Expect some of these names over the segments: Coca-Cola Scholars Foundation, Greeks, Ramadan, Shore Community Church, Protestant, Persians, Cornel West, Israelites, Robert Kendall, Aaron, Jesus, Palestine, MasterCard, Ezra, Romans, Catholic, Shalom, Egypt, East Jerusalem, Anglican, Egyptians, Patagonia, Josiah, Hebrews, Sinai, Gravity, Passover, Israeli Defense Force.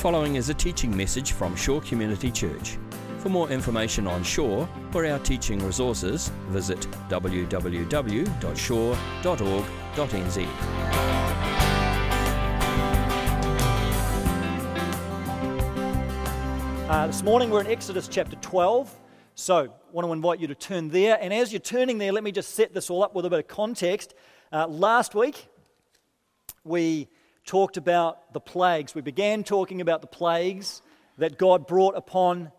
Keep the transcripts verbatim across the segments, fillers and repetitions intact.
following is a teaching message from Shore Community Church. For more information on Shore or our teaching resources, visit w w w dot shore dot org dot n z. Uh, this morning we're in Exodus chapter twelve, so I want to invite you to turn there. And as you're turning there, let me just set this all up with a bit of context. Uh, last week we talked about the plagues. We began talking about the plagues that God brought upon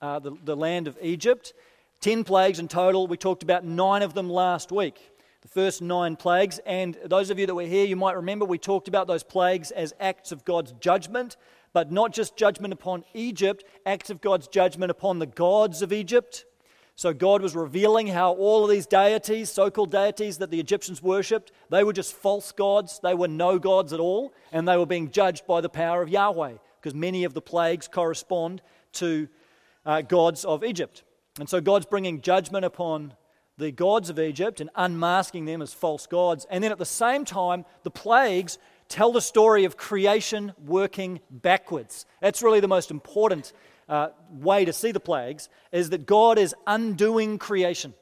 Uh, the, the land of Egypt. Ten plagues in total. We talked about nine of them last week. The first nine plagues, and those of you that were here, you might remember we talked about those plagues as acts of God's judgment, but not just judgment upon Egypt, acts of God's judgment upon the gods of Egypt. So God was revealing how all of these deities, so-called deities that the Egyptians worshipped, they were just false gods, they were no gods at all, and they were being judged by the power of Yahweh, because many of the plagues correspond to Uh, gods of Egypt. And so God's bringing judgment upon the gods of Egypt and unmasking them as false gods. And then at the same time, the plagues tell the story of creation working backwards. That's really the most important uh, way to see the plagues, is that God is undoing creation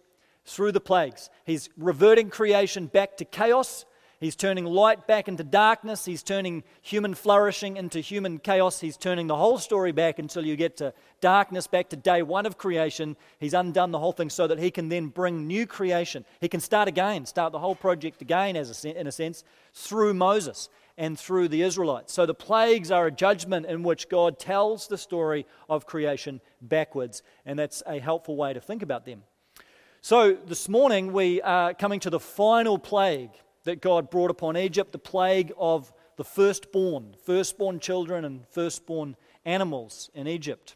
through the plagues. He's reverting creation back to chaos. He's turning light back into darkness. He's turning human flourishing into human chaos. He's turning the whole story back until you get to darkness, back to day one of creation. He's undone the whole thing so that he can then bring new creation. He can start again, start the whole project again, as a, in a sense, through Moses and through the Israelites. So the plagues are a judgment in which God tells the story of creation backwards, and that's a helpful way to think about them. So this morning we are coming to the final plague that God brought upon Egypt, the plague of the firstborn, firstborn children and firstborn animals in Egypt,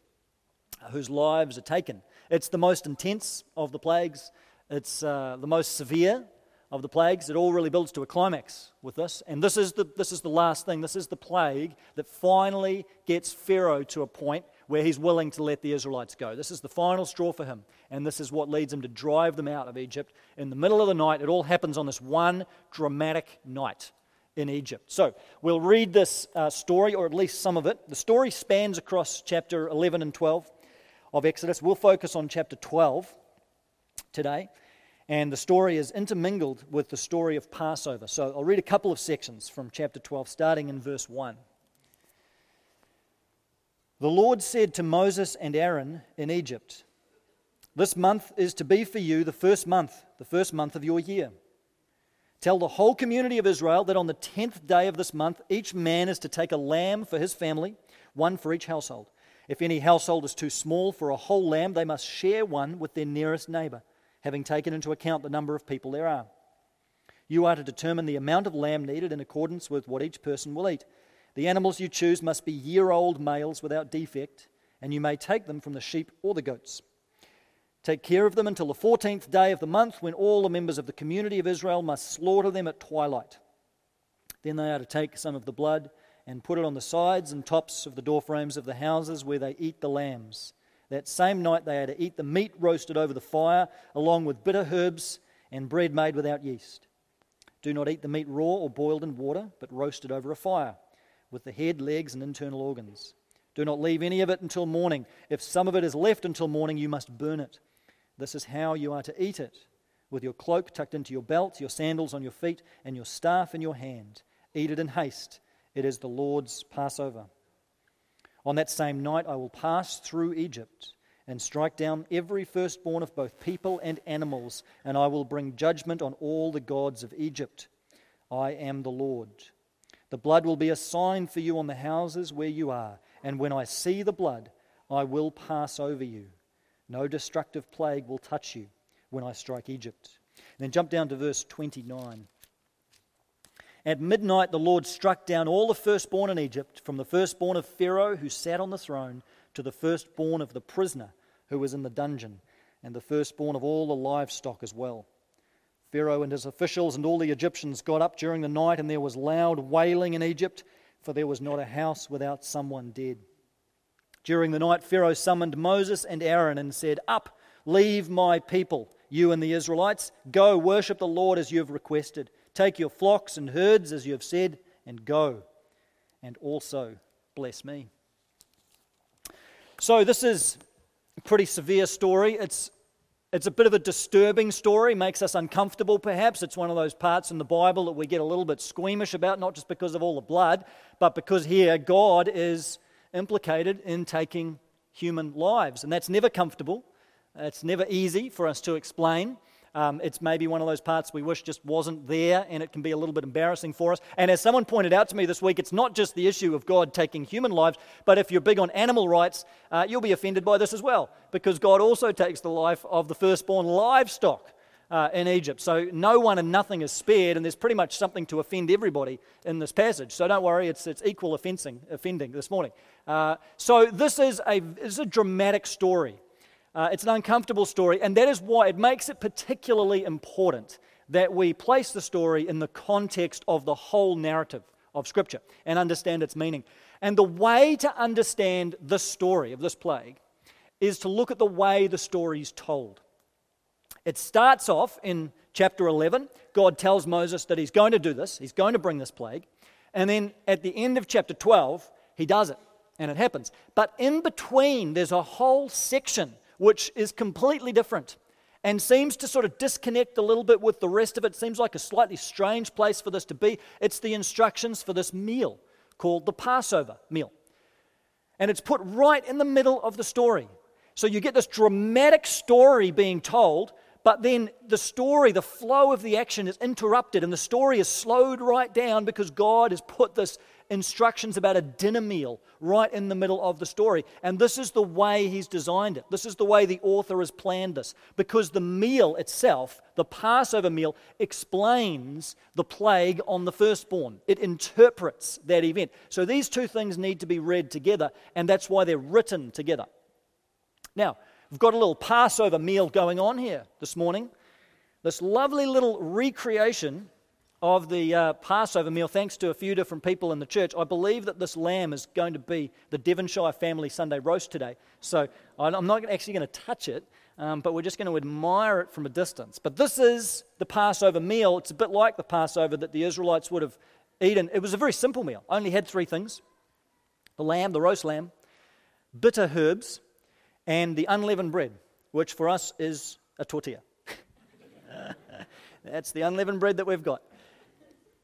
whose lives are taken. It's the most intense of the plagues. It's uh, the most severe of the plagues. It all really builds to a climax with this. And this is the this is the last thing. This is the plague that finally gets Pharaoh to a point where he's willing to let the Israelites go. This is the final straw for him, and this is what leads him to drive them out of Egypt in the middle of the night. It all happens on this one dramatic night in Egypt. So we'll read this uh, story, or at least some of it. The story spans across chapter eleven and twelve of Exodus. We'll focus on chapter twelve today, and the story is intermingled with the story of Passover. So I'll read a couple of sections from chapter twelve, starting in verse one. The Lord said to Moses and Aaron in Egypt, "This month is to be for you the first month, the first month of your year. Tell the whole community of Israel that on the tenth day of this month, each man is to take a lamb for his family, one for each household. If any household is too small for a whole lamb, they must share one with their nearest neighbor, having taken into account the number of people there are. You are to determine the amount of lamb needed in accordance with what each person will eat. The animals you choose must be year-old males without defect, and you may take them from the sheep or the goats. Take care of them until the fourteenth day of the month, when all the members of the community of Israel must slaughter them at twilight. Then they are to take some of the blood and put it on the sides and tops of the doorframes of the houses where they eat the lambs. That same night they are to eat the meat roasted over the fire, along with bitter herbs and bread made without yeast. Do not eat the meat raw or boiled in water, but roasted over a fire, with the head, legs, and internal organs. Do not leave any of it until morning. If some of it is left until morning, you must burn it. This is how you are to eat it, with your cloak tucked into your belt, your sandals on your feet, and your staff in your hand. Eat it in haste. It is the Lord's Passover. On that same night I will pass through Egypt and strike down every firstborn of both people and animals, and I will bring judgment on all the gods of Egypt. I am the Lord. The blood will be a sign for you on the houses where you are, and when I see the blood, I will pass over you. No destructive plague will touch you when I strike Egypt." And then jump down to verse twenty-nine. "At midnight the Lord struck down all the firstborn in Egypt, from the firstborn of Pharaoh who sat on the throne to the firstborn of the prisoner who was in the dungeon, and the firstborn of all the livestock as well. Pharaoh and his officials and all the Egyptians got up during the night, and there was loud wailing in Egypt, for there was not a house without someone dead. During the night Pharaoh summoned Moses and Aaron and said, 'Up, leave my people, you and the Israelites. Go, worship the Lord as you have requested. Take your flocks and herds as you have said, and go, and also bless me.'" So this is a pretty severe story. It's It's a bit of a disturbing story, makes us uncomfortable perhaps. It's one of those parts in the Bible that we get a little bit squeamish about, not just because of all the blood, but because here God is implicated in taking human lives. And that's never comfortable. It's never easy for us to explain. Um, it's maybe one of those parts we wish just wasn't there, and it can be a little bit embarrassing for us. And as someone pointed out to me this week, it's not just the issue of God taking human lives, but if you're big on animal rights, uh, you'll be offended by this as well, because God also takes the life of the firstborn livestock uh, in Egypt. So no one and nothing is spared, and there's pretty much something to offend everybody in this passage. So don't worry, it's it's equal offending, offending this morning. Uh, so this is a is a dramatic story. Uh, it's an uncomfortable story, and that is why it makes it particularly important that we place the story in the context of the whole narrative of Scripture and understand its meaning. And the way to understand the story of this plague is to look at the way the story is told. It starts off in chapter eleven. God tells Moses that he's going to do this. He's going to bring this plague. And then at the end of chapter twelve, he does it, and it happens. But in between, there's a whole section which is completely different and seems to sort of disconnect a little bit with the rest of it. Seems like a slightly strange place for this to be. It's the instructions for this meal called the Passover meal. And it's put right in the middle of the story. So you get this dramatic story being told, but then the story, the flow of the action is interrupted, and the story is slowed right down because God has put this instructions about a dinner meal right in the middle of the story. And this is the way he's designed it. This is the way the author has planned this, because the meal itself, the Passover meal, explains the plague on the firstborn. It interprets that event. So these two things need to be read together, and that's why they're written together. Now, we've got a little Passover meal going on here this morning. This lovely little recreation of the uh, Passover meal, thanks to a few different people in the church. I believe that this lamb is going to be the Devonshire family Sunday roast today. So I'm not actually going to touch it, um, but we're just going to admire it from a distance. But this is the Passover meal. It's a bit like the Passover that the Israelites would have eaten. It was a very simple meal. Only had three things: the lamb, the roast lamb, bitter herbs, and the unleavened bread, which for us is a tortilla. That's the unleavened bread that we've got.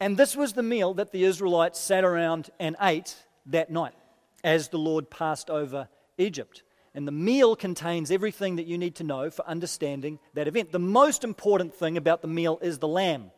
And this was the meal that the Israelites sat around and ate that night as the Lord passed over Egypt. And the meal contains everything that you need to know for understanding that event. The most important thing about the meal is the lamb.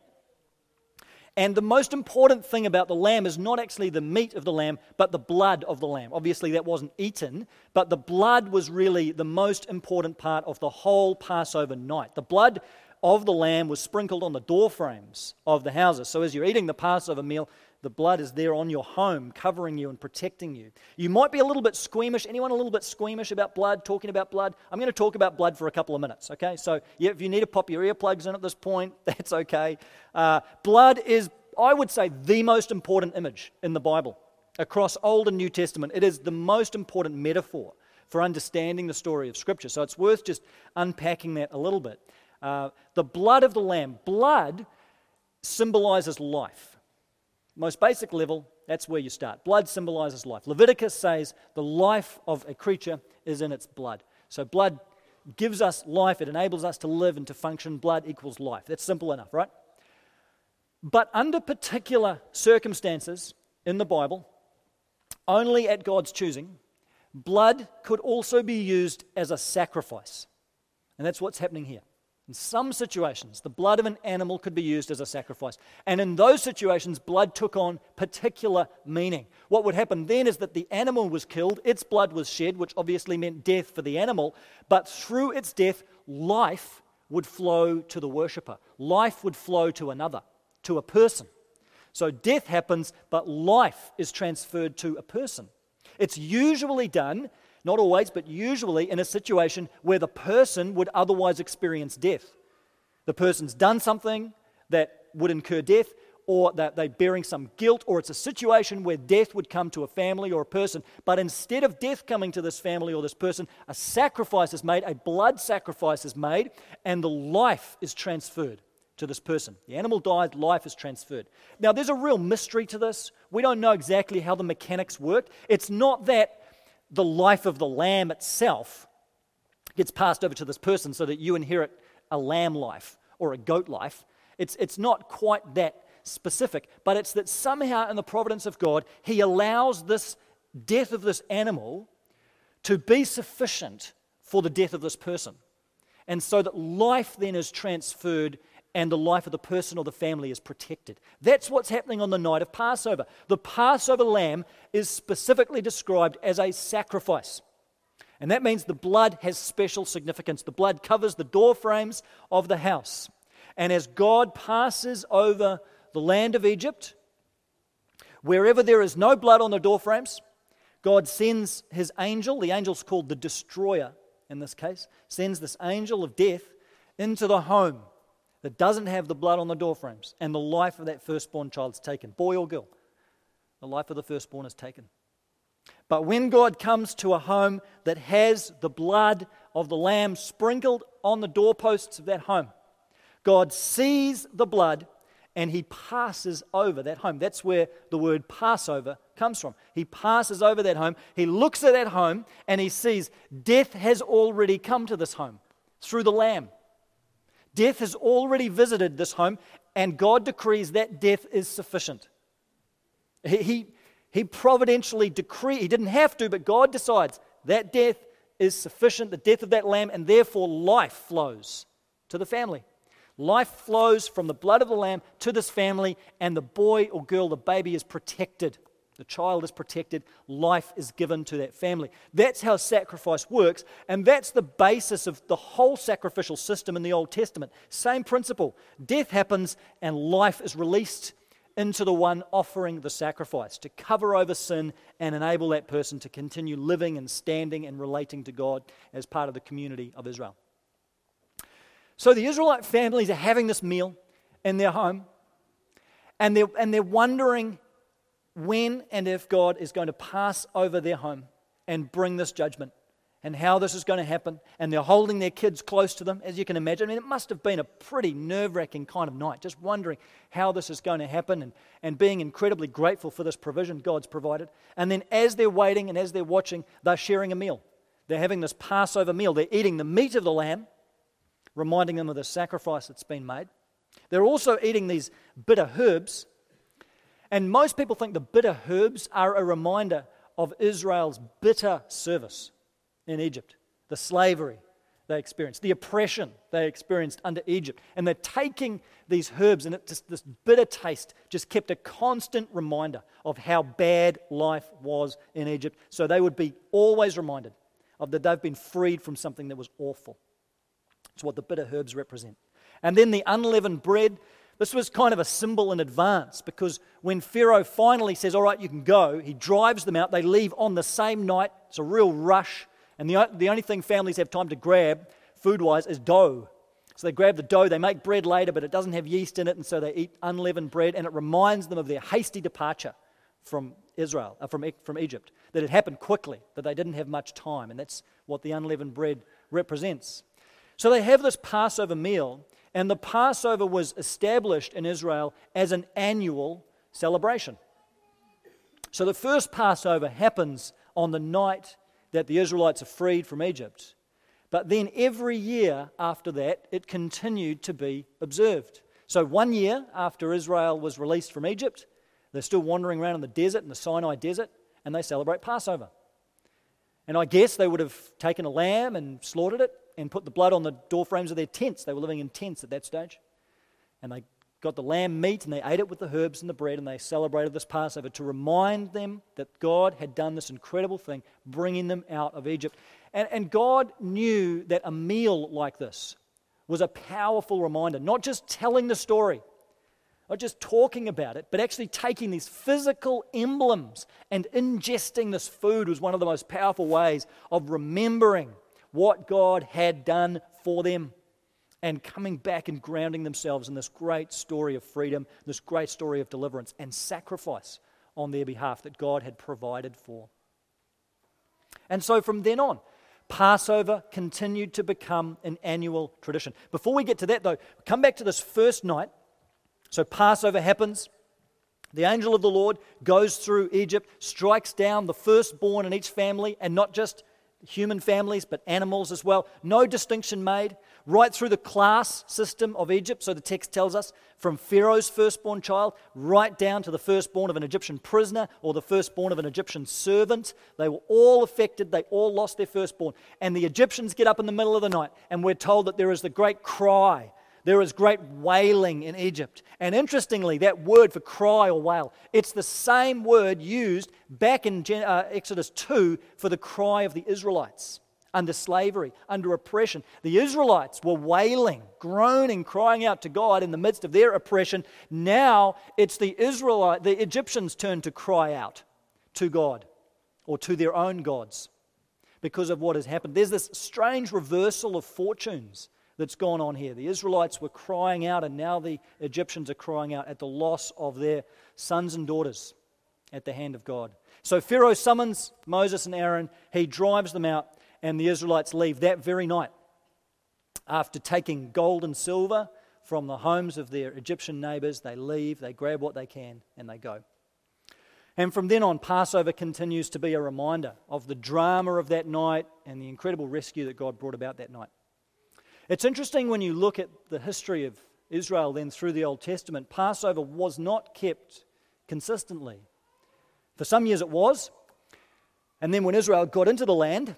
And the most important thing about the lamb is not actually the meat of the lamb, but the blood of the lamb. Obviously, that wasn't eaten, but the blood was really the most important part of the whole Passover night. The blood of the lamb was sprinkled on the door frames of the houses. So as you're eating the Passover meal, the blood is there on your home, covering you and protecting you. You might be a little bit squeamish. Anyone a little bit squeamish about blood, talking about blood? I'm going to talk about blood for a couple of minutes, okay? So yeah, if you need to pop your earplugs in at this point, that's okay. Uh, blood is, I would say, the most important image in the Bible. Across Old and New Testament, it is the most important metaphor for understanding the story of Scripture. So it's worth just unpacking that a little bit. Uh, the blood of the lamb. Blood symbolizes life. Most basic level, that's where you start. Blood symbolizes life. Leviticus says the life of a creature is in its blood. So blood gives us life. It enables us to live and to function. Blood equals life. That's simple enough, right? But under particular circumstances in the Bible, only at God's choosing, blood could also be used as a sacrifice. And that's what's happening here. In some situations, the blood of an animal could be used as a sacrifice. And in those situations, blood took on particular meaning. What would happen then is that the animal was killed, its blood was shed, which obviously meant death for the animal, but through its death, life would flow to the worshipper. Life would flow to another, to a person. So death happens, but life is transferred to a person. It's usually done, not always, but usually in a situation where the person would otherwise experience death. The person's done something that would incur death, or that they're bearing some guilt, or it's a situation where death would come to a family or a person. But instead of death coming to this family or this person, a sacrifice is made, a blood sacrifice is made, and the life is transferred to this person. The animal died, life is transferred. Now, there's a real mystery to this. We don't know exactly how the mechanics worked. It's not that the life of the lamb itself gets passed over to this person so that you inherit a lamb life or a goat life. It's, it's not quite that specific, but it's that somehow in the providence of God, he allows this death of this animal to be sufficient for the death of this person. And so that life then is transferred and the life of the person or the family is protected. That's what's happening on the night of Passover. The Passover lamb is specifically described as a sacrifice. And that means the blood has special significance. The blood covers the door frames of the house. And as God passes over the land of Egypt, wherever there is no blood on the door frames, God sends his angel, the angel's called the destroyer in this case, sends this angel of death into the home that doesn't have the blood on the door frames, and the life of that firstborn child is taken, boy or girl. The life of the firstborn is taken. But when God comes to a home that has the blood of the lamb sprinkled on the doorposts of that home, God sees the blood and he passes over that home. That's where the word Passover comes from. He passes over that home, he looks at that home, and he sees death has already come to this home through the lamb. Death has already visited this home, and God decrees that death is sufficient. He, he, he providentially decreed, he didn't have to, but God decides that death is sufficient, the death of that lamb, and therefore life flows to the family. Life flows from the blood of the lamb to this family, and the boy or girl, the baby, is protected. The child is protected. Life is given to that family. That's how sacrifice works, and that's the basis of the whole sacrificial system in the Old Testament. Same principle. Death happens, and life is released into the one offering the sacrifice to cover over sin and enable that person to continue living and standing and relating to God as part of the community of Israel. So the Israelite families are having this meal in their home, and they're, and they're wondering when and if God is going to pass over their home and bring this judgment and how this is going to happen. And they're holding their kids close to them, as you can imagine. I mean, it must have been a pretty nerve-wracking kind of night, just wondering how this is going to happen and, and being incredibly grateful for this provision God's provided. And then as they're waiting and as they're watching, they're sharing a meal. They're having this Passover meal. They're eating the meat of the lamb, reminding them of the sacrifice that's been made. They're also eating these bitter herbs. And most people think the bitter herbs are a reminder of Israel's bitter service in Egypt, the slavery they experienced, the oppression they experienced under Egypt. And they're taking these herbs, and it just, this bitter taste just kept a constant reminder of how bad life was in Egypt. So they would be always reminded of that they've been freed from something that was awful. It's what the bitter herbs represent. And then the unleavened bread, this was kind of a symbol in advance, because when Pharaoh finally says, all right, you can go, he drives them out. They leave on the same night. It's a real rush. And the, the only thing families have time to grab, food-wise, is dough. So they grab the dough. They make bread later, but it doesn't have yeast in it, and so they eat unleavened bread, and it reminds them of their hasty departure from Israel, uh, from, from Egypt, that it happened quickly, that they didn't have much time, and that's what the unleavened bread represents. So they have this Passover meal, and the Passover was established in Israel as an annual celebration. So the first Passover happens on the night that the Israelites are freed from Egypt. But then every year after that, it continued to be observed. So one year after Israel was released from Egypt, they're still wandering around in the desert, in the Sinai desert, and they celebrate Passover. And I guess they would have taken a lamb and slaughtered it, and put the blood on the door frames of their tents. They were living in tents at that stage. And they got the lamb meat and they ate it with the herbs and the bread, and they celebrated this Passover to remind them that God had done this incredible thing, bringing them out of Egypt. And, and God knew that a meal like this was a powerful reminder, not just telling the story, not just talking about it, but actually taking these physical emblems and ingesting this food was one of the most powerful ways of remembering what God had done for them, and coming back and grounding themselves in this great story of freedom, this great story of deliverance and sacrifice on their behalf that God had provided for. And so from then on, Passover continued to become an annual tradition. Before we get to that though, come back to this first night. So Passover happens, The angel of the Lord goes through Egypt, strikes down the firstborn in each family, and not just human families, but animals as well. No distinction made, right through the class system of Egypt. So the text tells us, from Pharaoh's firstborn child right down to the firstborn of an Egyptian prisoner or the firstborn of an Egyptian servant. They were all affected. They all lost their firstborn. And the Egyptians get up in the middle of the night, and we're told that there is the great cry. There is great wailing in Egypt. And interestingly, that word for cry or wail, it's the same word used back in Exodus two for the cry of the Israelites under slavery, under oppression. The Israelites were wailing, groaning, crying out to God in the midst of their oppression. Now it's the Israelite, the Egyptians' turn to cry out to God or to their own gods because of what has happened. There's this strange reversal of fortunes that's gone on here. The Israelites were crying out, and now the Egyptians are crying out at the loss of their sons and daughters at the hand of God. So Pharaoh summons Moses and Aaron. He drives them out, and the Israelites leave that very night after taking gold and silver from the homes of their Egyptian neighbors. They leave, they grab what they can, and they go. And from then on, Passover continues to be a reminder of the drama of that night and the incredible rescue that God brought about that night. It's interesting when you look at the history of Israel then through the Old Testament, Passover was not kept consistently. For some years it was, and then when Israel got into the land,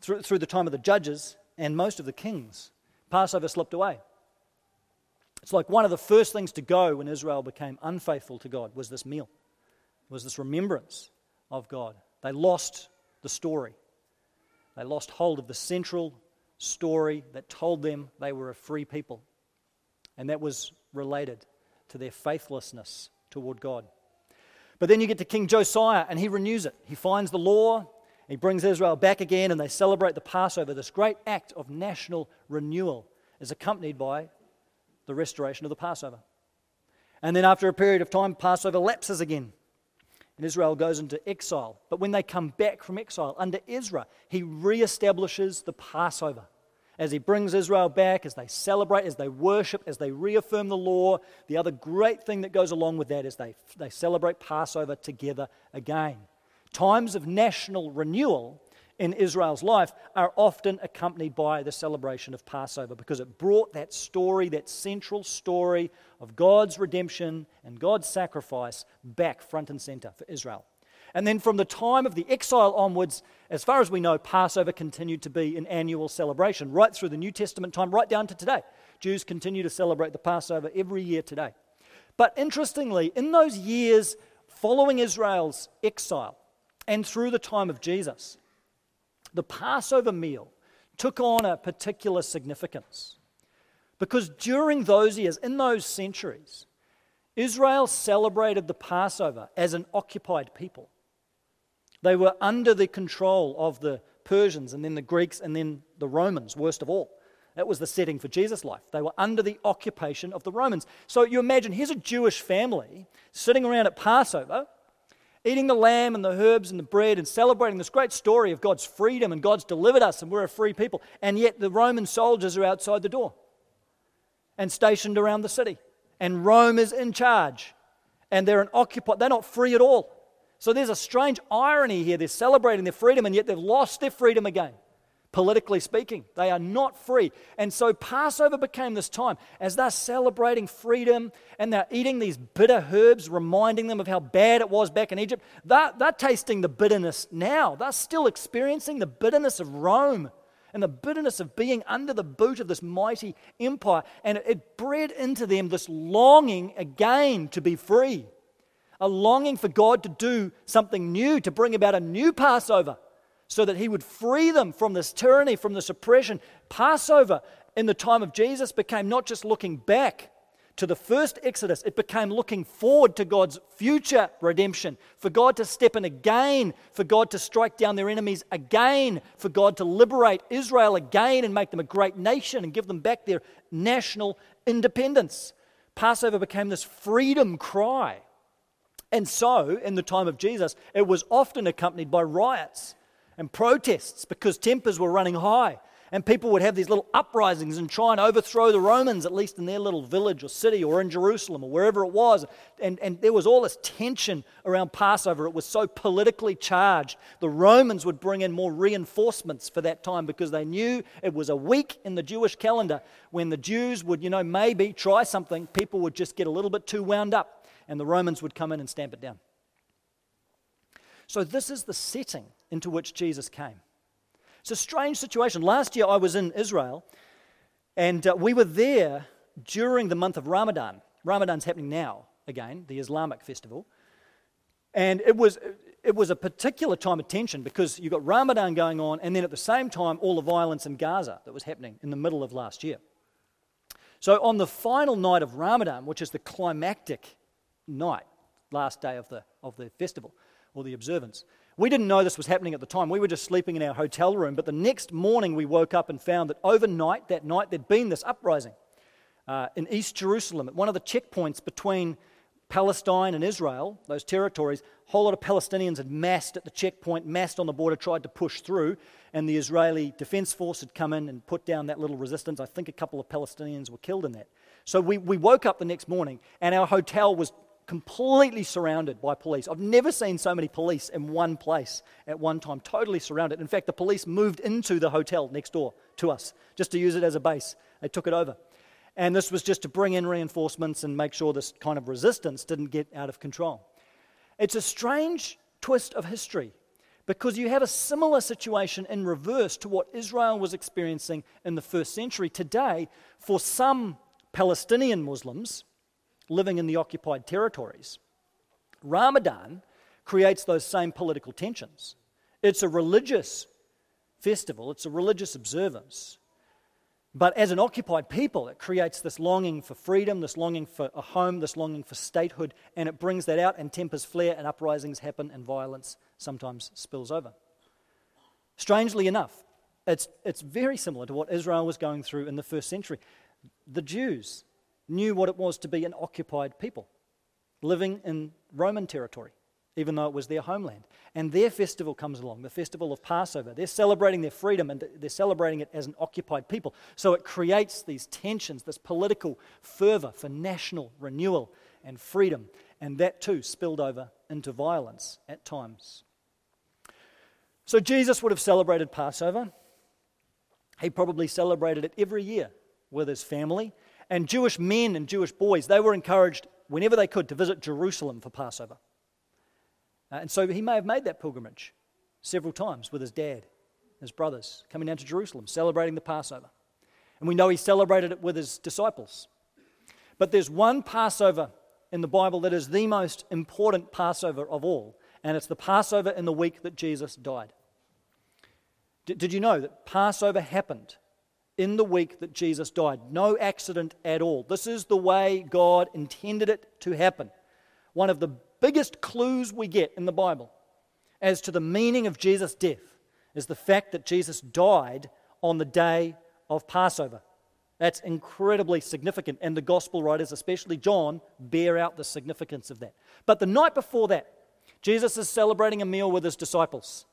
through, through the time of the judges and most of the kings, Passover slipped away. It's like one of the first things to go when Israel became unfaithful to God was this meal, was this remembrance of God. They lost the story. They lost hold of the central story that told them they were a free people, and that was related to their faithlessness toward God. But then you get to King Josiah, and he renews it. He finds the law, he brings Israel back again, and they celebrate the Passover. This great act of national renewal is accompanied by the restoration of the Passover. And then after a period of time, Passover lapses again, and Israel goes into exile. But when they come back from exile under Ezra, he reestablishes the Passover. As he brings Israel back, as they celebrate, as they worship, as they reaffirm the law, the other great thing that goes along with that is they, they celebrate Passover together again. Times of national renewal in Israel's life are often accompanied by the celebration of Passover because it brought that story, that central story of God's redemption and God's sacrifice back front and center for Israel. And then from the time of the exile onwards, as far as we know, Passover continued to be an annual celebration right through the New Testament time, right down to today. Jews continue to celebrate the Passover every year today. But interestingly, in those years following Israel's exile and through the time of Jesus, the Passover meal took on a particular significance because during those years, in those centuries, Israel celebrated the Passover as an occupied people. They were under the control of the Persians and then the Greeks and then the Romans, worst of all. That was the setting for Jesus' life. They were under the occupation of the Romans. So you imagine, here's a Jewish family sitting around at Passover, eating the lamb and the herbs and the bread and celebrating this great story of God's freedom and God's delivered us and we're a free people. And yet the Roman soldiers are outside the door and stationed around the city. And Rome is in charge. And they're an occupied, they're not free at all. So there's a strange irony here. They're celebrating their freedom and yet they've lost their freedom again. Politically speaking, they are not free. And so Passover became this time as they're celebrating freedom and they're eating these bitter herbs, reminding them of how bad it was back in Egypt. They're, they're tasting the bitterness now. They're still experiencing the bitterness of Rome and the bitterness of being under the boot of this mighty empire. And it, it bred into them this longing again to be free, a longing for God to do something new, to bring about a new Passover, so that he would free them from this tyranny, from this oppression. Passover in the time of Jesus became not just looking back to the first Exodus, it became looking forward to God's future redemption, for God to step in again, for God to strike down their enemies again, for God to liberate Israel again and make them a great nation and give them back their national independence. Passover became this freedom cry. And so, in the time of Jesus, it was often accompanied by riots and protests because tempers were running high and people would have these little uprisings and try and overthrow the Romans, at least in their little village or city or in Jerusalem or wherever it was. And, and there was all this tension around Passover. It was so politically charged. The Romans would bring in more reinforcements for that time because they knew it was a week in the Jewish calendar when the Jews would, you know, maybe try something. People would just get a little bit too wound up, and the Romans would come in and stamp it down. So this is the setting into which Jesus came. It's a strange situation. Last year I was in Israel, and uh, we were there during the month of Ramadan. Ramadan's happening now again, the Islamic festival. And it was it was a particular time of tension because you've got Ramadan going on, and then at the same time all the violence in Gaza that was happening in the middle of last year. So on the final night of Ramadan, which is the climactic night, last day of the of the festival, or the observance. We didn't know this was happening at the time. We were just sleeping in our hotel room, but the next morning we woke up and found that overnight, that night, there'd been this uprising uh, in East Jerusalem at one of the checkpoints between Palestine and Israel, those territories. A whole lot of Palestinians had massed at the checkpoint, massed on the border, tried to push through, and the Israeli Defense Force had come in and put down that little resistance. I think a couple of Palestinians were killed in that. So we, we woke up the next morning, and our hotel was completely surrounded by police. I've never seen so many police in one place at one time, totally surrounded. In fact, the police moved into the hotel next door to us just to use it as a base. They took it over. And this was just to bring in reinforcements and make sure this kind of resistance didn't get out of control. It's a strange twist of history because you have a similar situation in reverse to what Israel was experiencing in the first century. Today, for some Palestinian Muslims living in the occupied territories, Ramadan creates those same political tensions. It's a religious festival, it's a religious observance. But as an occupied people, it creates this longing for freedom, this longing for a home, this longing for statehood, and it brings that out, and tempers flare, and uprisings happen, and violence sometimes spills over. Strangely enough, it's, it's very similar to what Israel was going through in the first century. The Jews knew what it was to be an occupied people living in Roman territory, even though it was their homeland. And their festival comes along, the festival of Passover. They're celebrating their freedom, and they're celebrating it as an occupied people. So it creates these tensions, this political fervor for national renewal and freedom. And that too spilled over into violence at times. So Jesus would have celebrated Passover. He probably celebrated it every year with his family. And Jewish men and Jewish boys, they were encouraged whenever they could to visit Jerusalem for Passover. Uh, and so he may have made that pilgrimage several times with his dad, his brothers, coming down to Jerusalem, celebrating the Passover. And we know he celebrated it with his disciples. But there's one Passover in the Bible that is the most important Passover of all, and it's the Passover in the week that Jesus died. D- did you know that Passover happened in the week that Jesus died? No accident at all. This is the way God intended it to happen. One of the biggest clues we get in the Bible as to the meaning of Jesus' death is the fact that Jesus died on the day of Passover. That's incredibly significant, and the gospel writers, especially John, bear out the significance of that. But the night before that, Jesus is celebrating a meal with his disciples.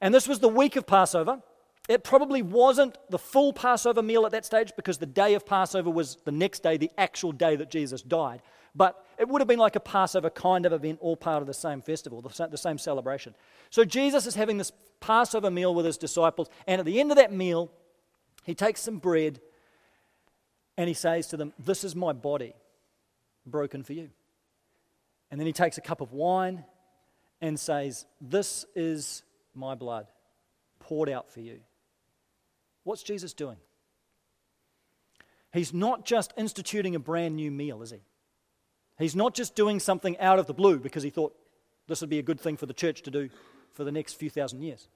And this was the week of Passover. It probably wasn't the full Passover meal at that stage because the day of Passover was the next day, the actual day that Jesus died. But it would have been like a Passover kind of event, all part of the same festival, the same celebration. So Jesus is having this Passover meal with his disciples, and at the end of that meal, he takes some bread and he says to them, "This is my body broken for you." And then he takes a cup of wine and says, "This is my blood poured out for you." What's Jesus doing? He's not just instituting a brand new meal, is he? He's not just doing something out of the blue because he thought this would be a good thing for the church to do for the next few thousand years.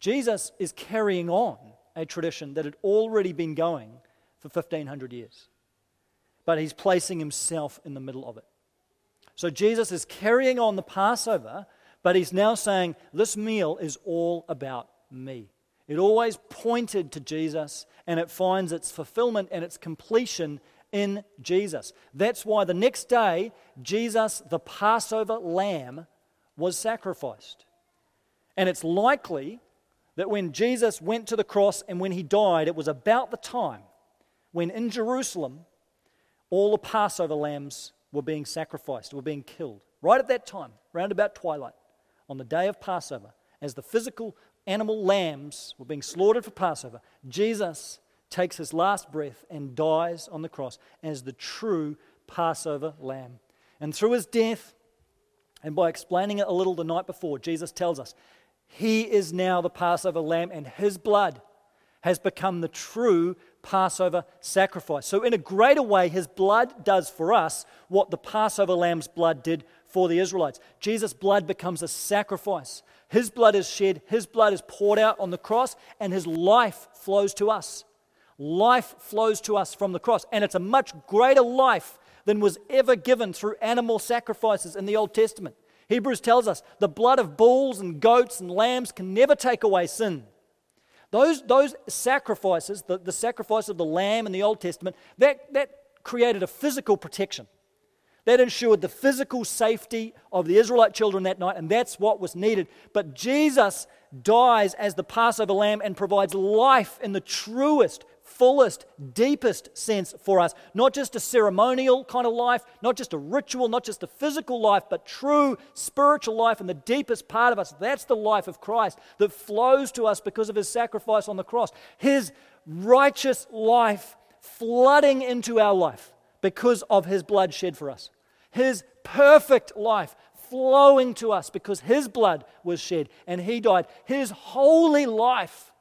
Jesus is carrying on a tradition that had already been going for fifteen hundred years, but he's placing himself in the middle of it. So Jesus is carrying on the Passover, but he's now saying, this meal is all about me. It always pointed to Jesus, and it finds its fulfillment and its completion in Jesus. That's why the next day, Jesus, the Passover lamb, was sacrificed. And it's likely that when Jesus went to the cross and when he died, it was about the time when in Jerusalem all the Passover lambs were being sacrificed, were being killed. Right at that time, round about twilight, on the day of Passover, as the physical animal lambs were being slaughtered for Passover, Jesus takes his last breath and dies on the cross as the true Passover lamb. And through his death, and by explaining it a little the night before, Jesus tells us, he is now the Passover lamb, and his blood has become the true Passover sacrifice. So in a greater way, his blood does for us what the Passover lamb's blood did for the Israelites. Jesus' blood becomes a sacrifice. His blood is shed, his blood is poured out on the cross, and his life flows to us. Life flows to us from the cross, and it's a much greater life than was ever given through animal sacrifices in the Old Testament. Hebrews tells us the blood of bulls and goats and lambs can never take away sin. Those, those sacrifices, the, the sacrifice of the lamb in the Old Testament, that, that created a physical protection. That ensured the physical safety of the Israelite children that night, and that's what was needed. But Jesus dies as the Passover lamb and provides life in the truest, fullest, deepest sense for us. Not just a ceremonial kind of life, not just a ritual, not just a physical life, but true spiritual life in the deepest part of us. That's the life of Christ that flows to us because of his sacrifice on the cross. His righteous life flooding into our life because of his blood shed for us. His perfect life flowing to us because his blood was shed and he died. His holy life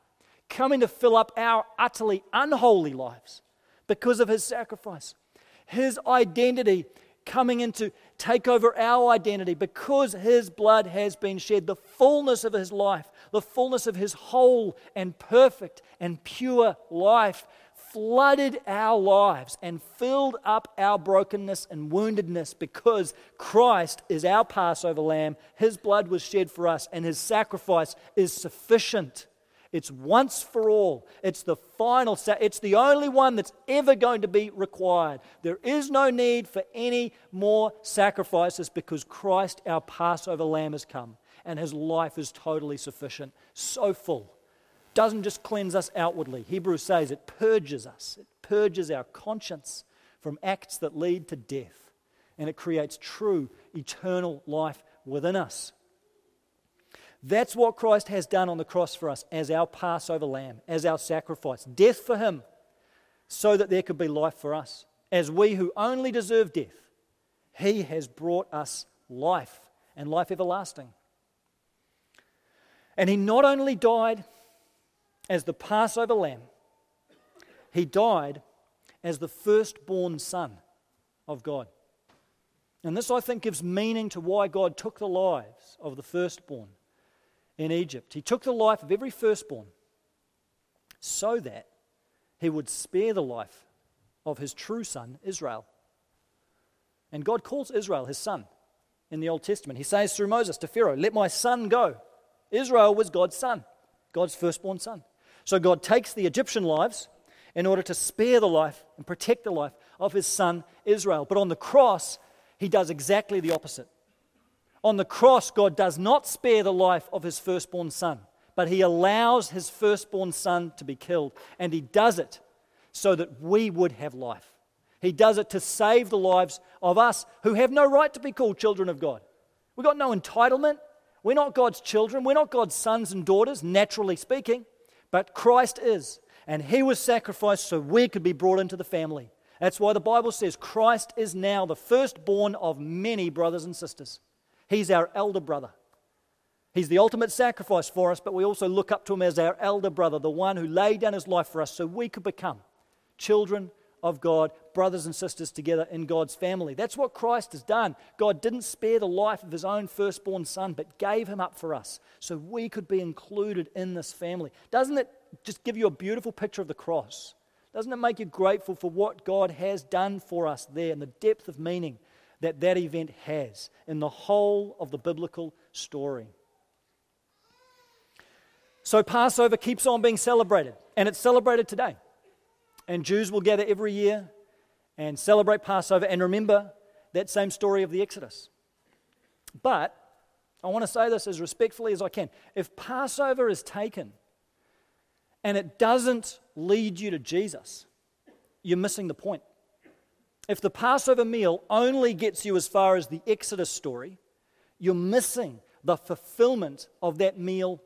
coming to fill up our utterly unholy lives because of his sacrifice. His identity coming in to take over our identity because his blood has been shed. The fullness of his life, the fullness of his whole and perfect and pure life flooded our lives and filled up our brokenness and woundedness because Christ is our Passover lamb. His blood was shed for us and his sacrifice is sufficient. It's once for all. It's the final, sa- it's the only one that's ever going to be required. There is no need for any more sacrifices because Christ, our Passover lamb, has come and his life is totally sufficient, so full. Doesn't just cleanse us outwardly. Hebrews says it purges us. It purges our conscience from acts that lead to death, and it creates true eternal life within us. That's what Christ has done on the cross for us as our Passover lamb, as our sacrifice. Death for him, so that there could be life for us. As we who only deserve death, he has brought us life and life everlasting. And he not only died as the Passover lamb, he died as the firstborn son of God. And this, I think, gives meaning to why God took the lives of the firstborn in Egypt. He took the life of every firstborn so that he would spare the life of his true son, Israel. And God calls Israel his son in the Old Testament. He says through Moses to Pharaoh, "Let my son go." Israel was God's son, God's firstborn son. So God takes the Egyptian lives in order to spare the life and protect the life of his son, Israel. But on the cross, he does exactly the opposite. On the cross, God does not spare the life of his firstborn son, but he allows his firstborn son to be killed, and he does it so that we would have life. He does it to save the lives of us who have no right to be called children of God. We've got no entitlement. We're not God's children. We're not God's sons and daughters, naturally speaking, but Christ is, and he was sacrificed so we could be brought into the family. That's why the Bible says Christ is now the firstborn of many brothers and sisters. He's our elder brother. He's the ultimate sacrifice for us, but we also look up to him as our elder brother, the one who laid down his life for us so we could become children of God, brothers and sisters together in God's family. That's what Christ has done. God didn't spare the life of his own firstborn son, but gave him up for us so we could be included in this family. Doesn't it just give you a beautiful picture of the cross? Doesn't it make you grateful for what God has done for us there and the depth of meaning that that event has in the whole of the biblical story? So Passover keeps on being celebrated, and it's celebrated today. And Jews will gather every year and celebrate Passover and remember that same story of the Exodus. But I want to say this as respectfully as I can. If Passover is taken and it doesn't lead you to Jesus, you're missing the point. If the Passover meal only gets you as far as the Exodus story, you're missing the fulfillment of that meal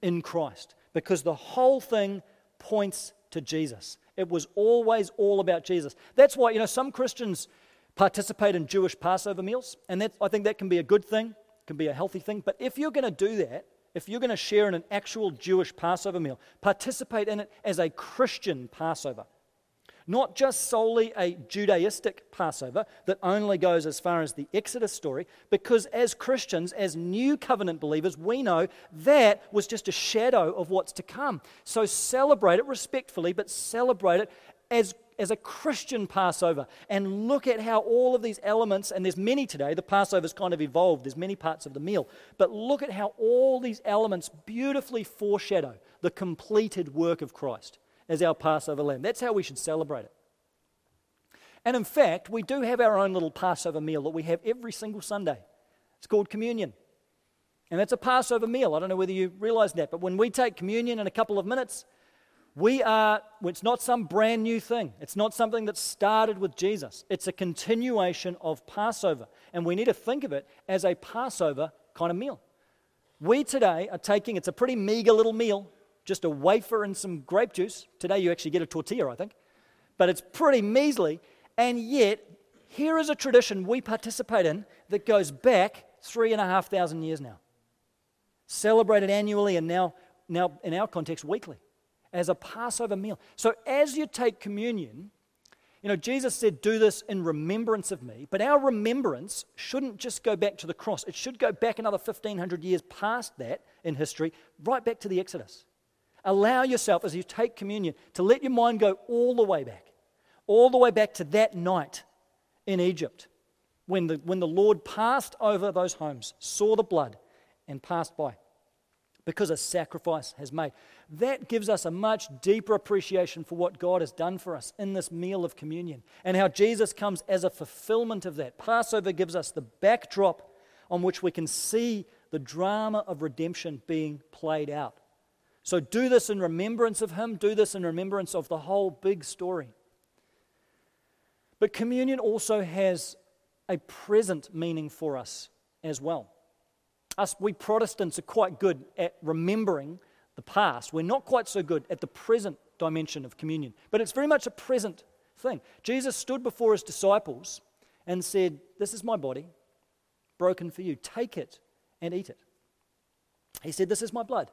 in Christ, because the whole thing points to Jesus. It was always all about Jesus. That's why, you know, some Christians participate in Jewish Passover meals, and that, I think that can be a good thing, can be a healthy thing. But if you're going to do that, if you're going to share in an actual Jewish Passover meal, participate in it as a Christian Passover, not just solely a Judaistic Passover that only goes as far as the Exodus story, because as Christians, as new covenant believers, we know that was just a shadow of what's to come. So celebrate it respectfully, but celebrate it as as a Christian Passover, and look at how all of these elements, and there's many today, the Passover's kind of evolved, there's many parts of the meal, but look at how all these elements beautifully foreshadow the completed work of Christ as our Passover lamb. That's how we should celebrate it. And in fact, we do have our own little Passover meal that we have every single Sunday. It's called communion. And that's a Passover meal. I don't know whether you realize that, but when we take communion in a couple of minutes, we are, it's not some brand new thing. It's not something that started with Jesus. It's a continuation of Passover. And we need to think of it as a Passover kind of meal. We today are taking, it's a pretty meager little meal, just a wafer and some grape juice. Today you actually get a tortilla, I think. But it's pretty measly. And yet, here is a tradition we participate in that goes back three and a half thousand years now. Celebrated annually, and now, now in our context, weekly, as a Passover meal. So as you take communion, you know, Jesus said, do this in remembrance of me, but our remembrance shouldn't just go back to the cross. It should go back another fifteen hundred years past that in history, right back to the Exodus. Allow yourself, as you take communion, to let your mind go all the way back, all the way back to that night in Egypt when the, when the Lord passed over those homes, saw the blood, and passed by, because a sacrifice has made. That gives us a much deeper appreciation for what God has done for us in this meal of communion, and how Jesus comes as a fulfillment of that. Passover gives us the backdrop on which we can see the drama of redemption being played out. So do this in remembrance of him, do this in remembrance of the whole big story. But communion also has a present meaning for us as well. Us, we Protestants are quite good at remembering the past. We're not quite so good at the present dimension of communion, but it's very much a present thing. Jesus stood before his disciples and said, "This is my body, broken for you. Take it and eat it." He said, "This is my blood,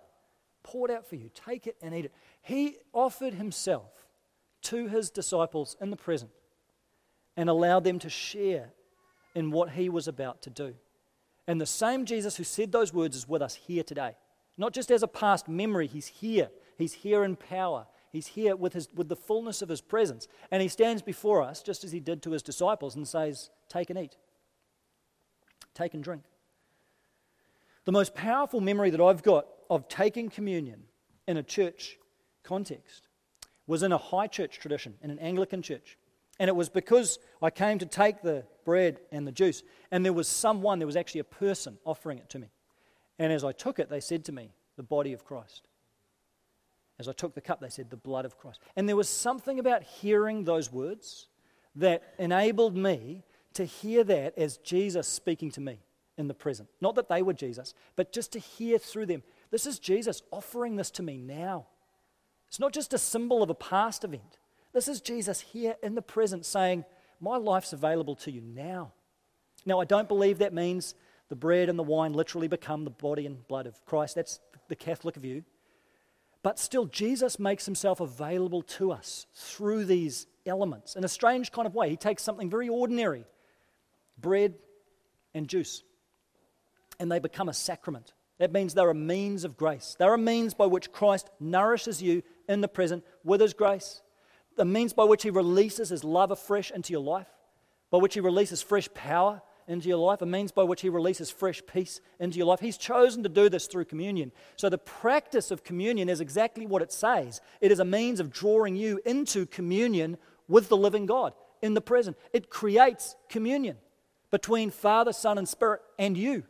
poured out for you. Take it and eat it." He offered himself to his disciples in the present and allowed them to share in what he was about to do. And the same Jesus who said those words is with us here today. Not just as a past memory, he's here. He's here in power. He's here with his with the fullness of his presence. And he stands before us, just as he did to his disciples, and says, "Take and eat. Take and drink." The most powerful memory that I've got of taking communion in a church context was in a high church tradition, in an Anglican church. And it was because I came to take the bread and the juice, and there was someone, there was actually a person offering it to me. And as I took it, they said to me, "The body of Christ." As I took the cup, they said, "The blood of Christ." And there was something about hearing those words that enabled me to hear that as Jesus speaking to me in the present. Not that they were Jesus, but just to hear through them, this is Jesus offering this to me now. It's not just a symbol of a past event. This is Jesus here in the present saying, "My life's available to you now." Now, I don't believe that means the bread and the wine literally become the body and blood of Christ. That's the Catholic view. But still, Jesus makes himself available to us through these elements in a strange kind of way. He takes something very ordinary, bread and juice, and they become a sacrament. That means they're a means of grace. They're a means by which Christ nourishes you in the present with his grace, the means by which he releases his love afresh into your life, by which he releases fresh power into your life, a means by which he releases fresh peace into your life. He's chosen to do this through communion. So the practice of communion is exactly what it says. It is a means of drawing you into communion with the living God in the present. It creates communion between Father, Son, and Spirit and you.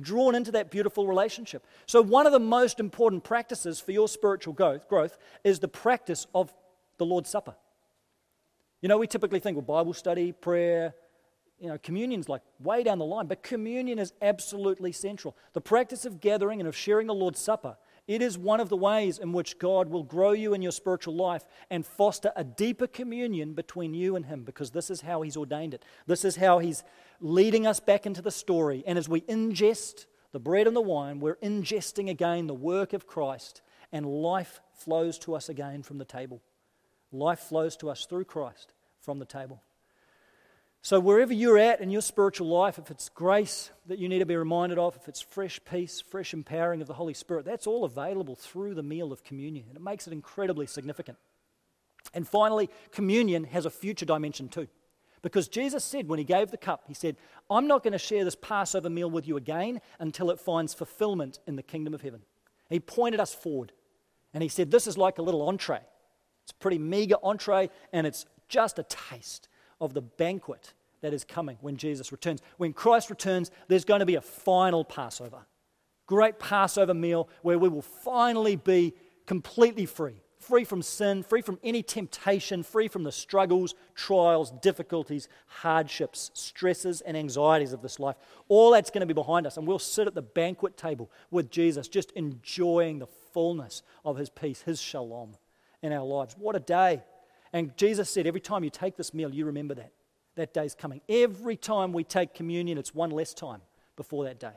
drawn into that beautiful relationship. So one of the most important practices for your spiritual growth is the practice of the Lord's Supper. You know, we typically think, well, Bible study, prayer, you know, communion's like way down the line, but communion is absolutely central. The practice of gathering and of sharing the Lord's Supper, it is one of the ways in which God will grow you in your spiritual life and foster a deeper communion between you and Him, because this is how He's ordained it. This is how He's leading us back into the story. And as we ingest the bread and the wine, we're ingesting again the work of Christ, and life flows to us again from the table. Life flows to us through Christ from the table. So wherever you're at in your spiritual life, if it's grace that you need to be reminded of, if it's fresh peace, fresh empowering of the Holy Spirit, that's all available through the meal of communion, and it makes it incredibly significant. And finally, communion has a future dimension too, because Jesus said when He gave the cup, He said, I'm not going to share this Passover meal with you again until it finds fulfillment in the kingdom of heaven. He pointed us forward, and He said, this is like a little entree. It's a pretty meager entree, and it's just a taste of the banquet that is coming when Jesus returns. When Christ returns, there's going to be a final Passover. Great Passover meal where we will finally be completely free. Free from sin, free from any temptation, free from the struggles, trials, difficulties, hardships, stresses, and anxieties of this life. All that's going to be behind us, and we'll sit at the banquet table with Jesus, just enjoying the fullness of His peace, His shalom in our lives. What a day. And Jesus said, every time you take this meal, you remember that. That day's coming. Every time we take communion, it's one less time before that day.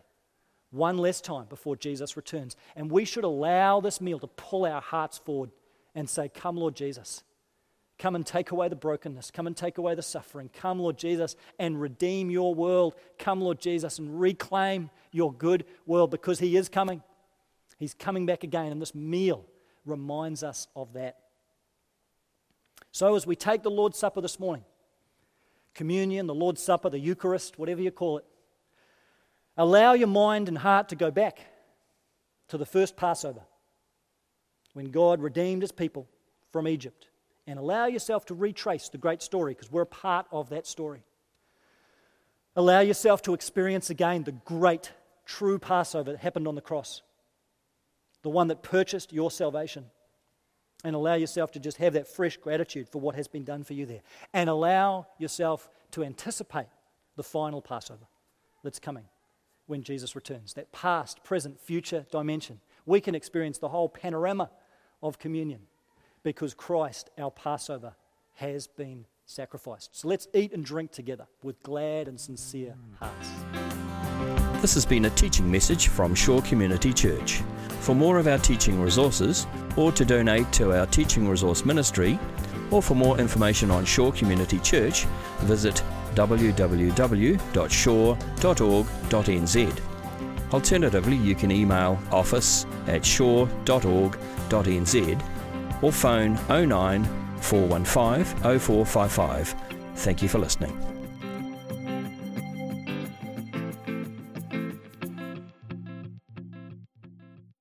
One less time before Jesus returns. And we should allow this meal to pull our hearts forward and say, come, Lord Jesus. Come and take away the brokenness. Come and take away the suffering. Come, Lord Jesus, and redeem your world. Come, Lord Jesus, and reclaim your good world, because He is coming. He's coming back again, and this meal reminds us of that. So as we take the Lord's Supper this morning, communion, the Lord's Supper, the Eucharist, whatever you call it, allow your mind and heart to go back to the first Passover, when God redeemed His people from Egypt, and allow yourself to retrace the great story, because we're a part of that story. Allow yourself to experience again the great, true Passover that happened on the cross, the one that purchased your salvation. And allow yourself to just have that fresh gratitude for what has been done for you there. And allow yourself to anticipate the final Passover that's coming when Jesus returns. That past, present, future dimension. We can experience the whole panorama of communion because Christ, our Passover, has been sacrificed. So let's eat and drink together with glad and sincere hearts. This has been a teaching message from Shore Community Church. For more of our teaching resources, or to donate to our teaching resource ministry, or for more information on Shore Community Church, visit w w w dot shore dot org dot n z. Alternatively, you can email office at shore dot org dot n z or phone oh nine, four one five, oh four five five. Thank you for listening.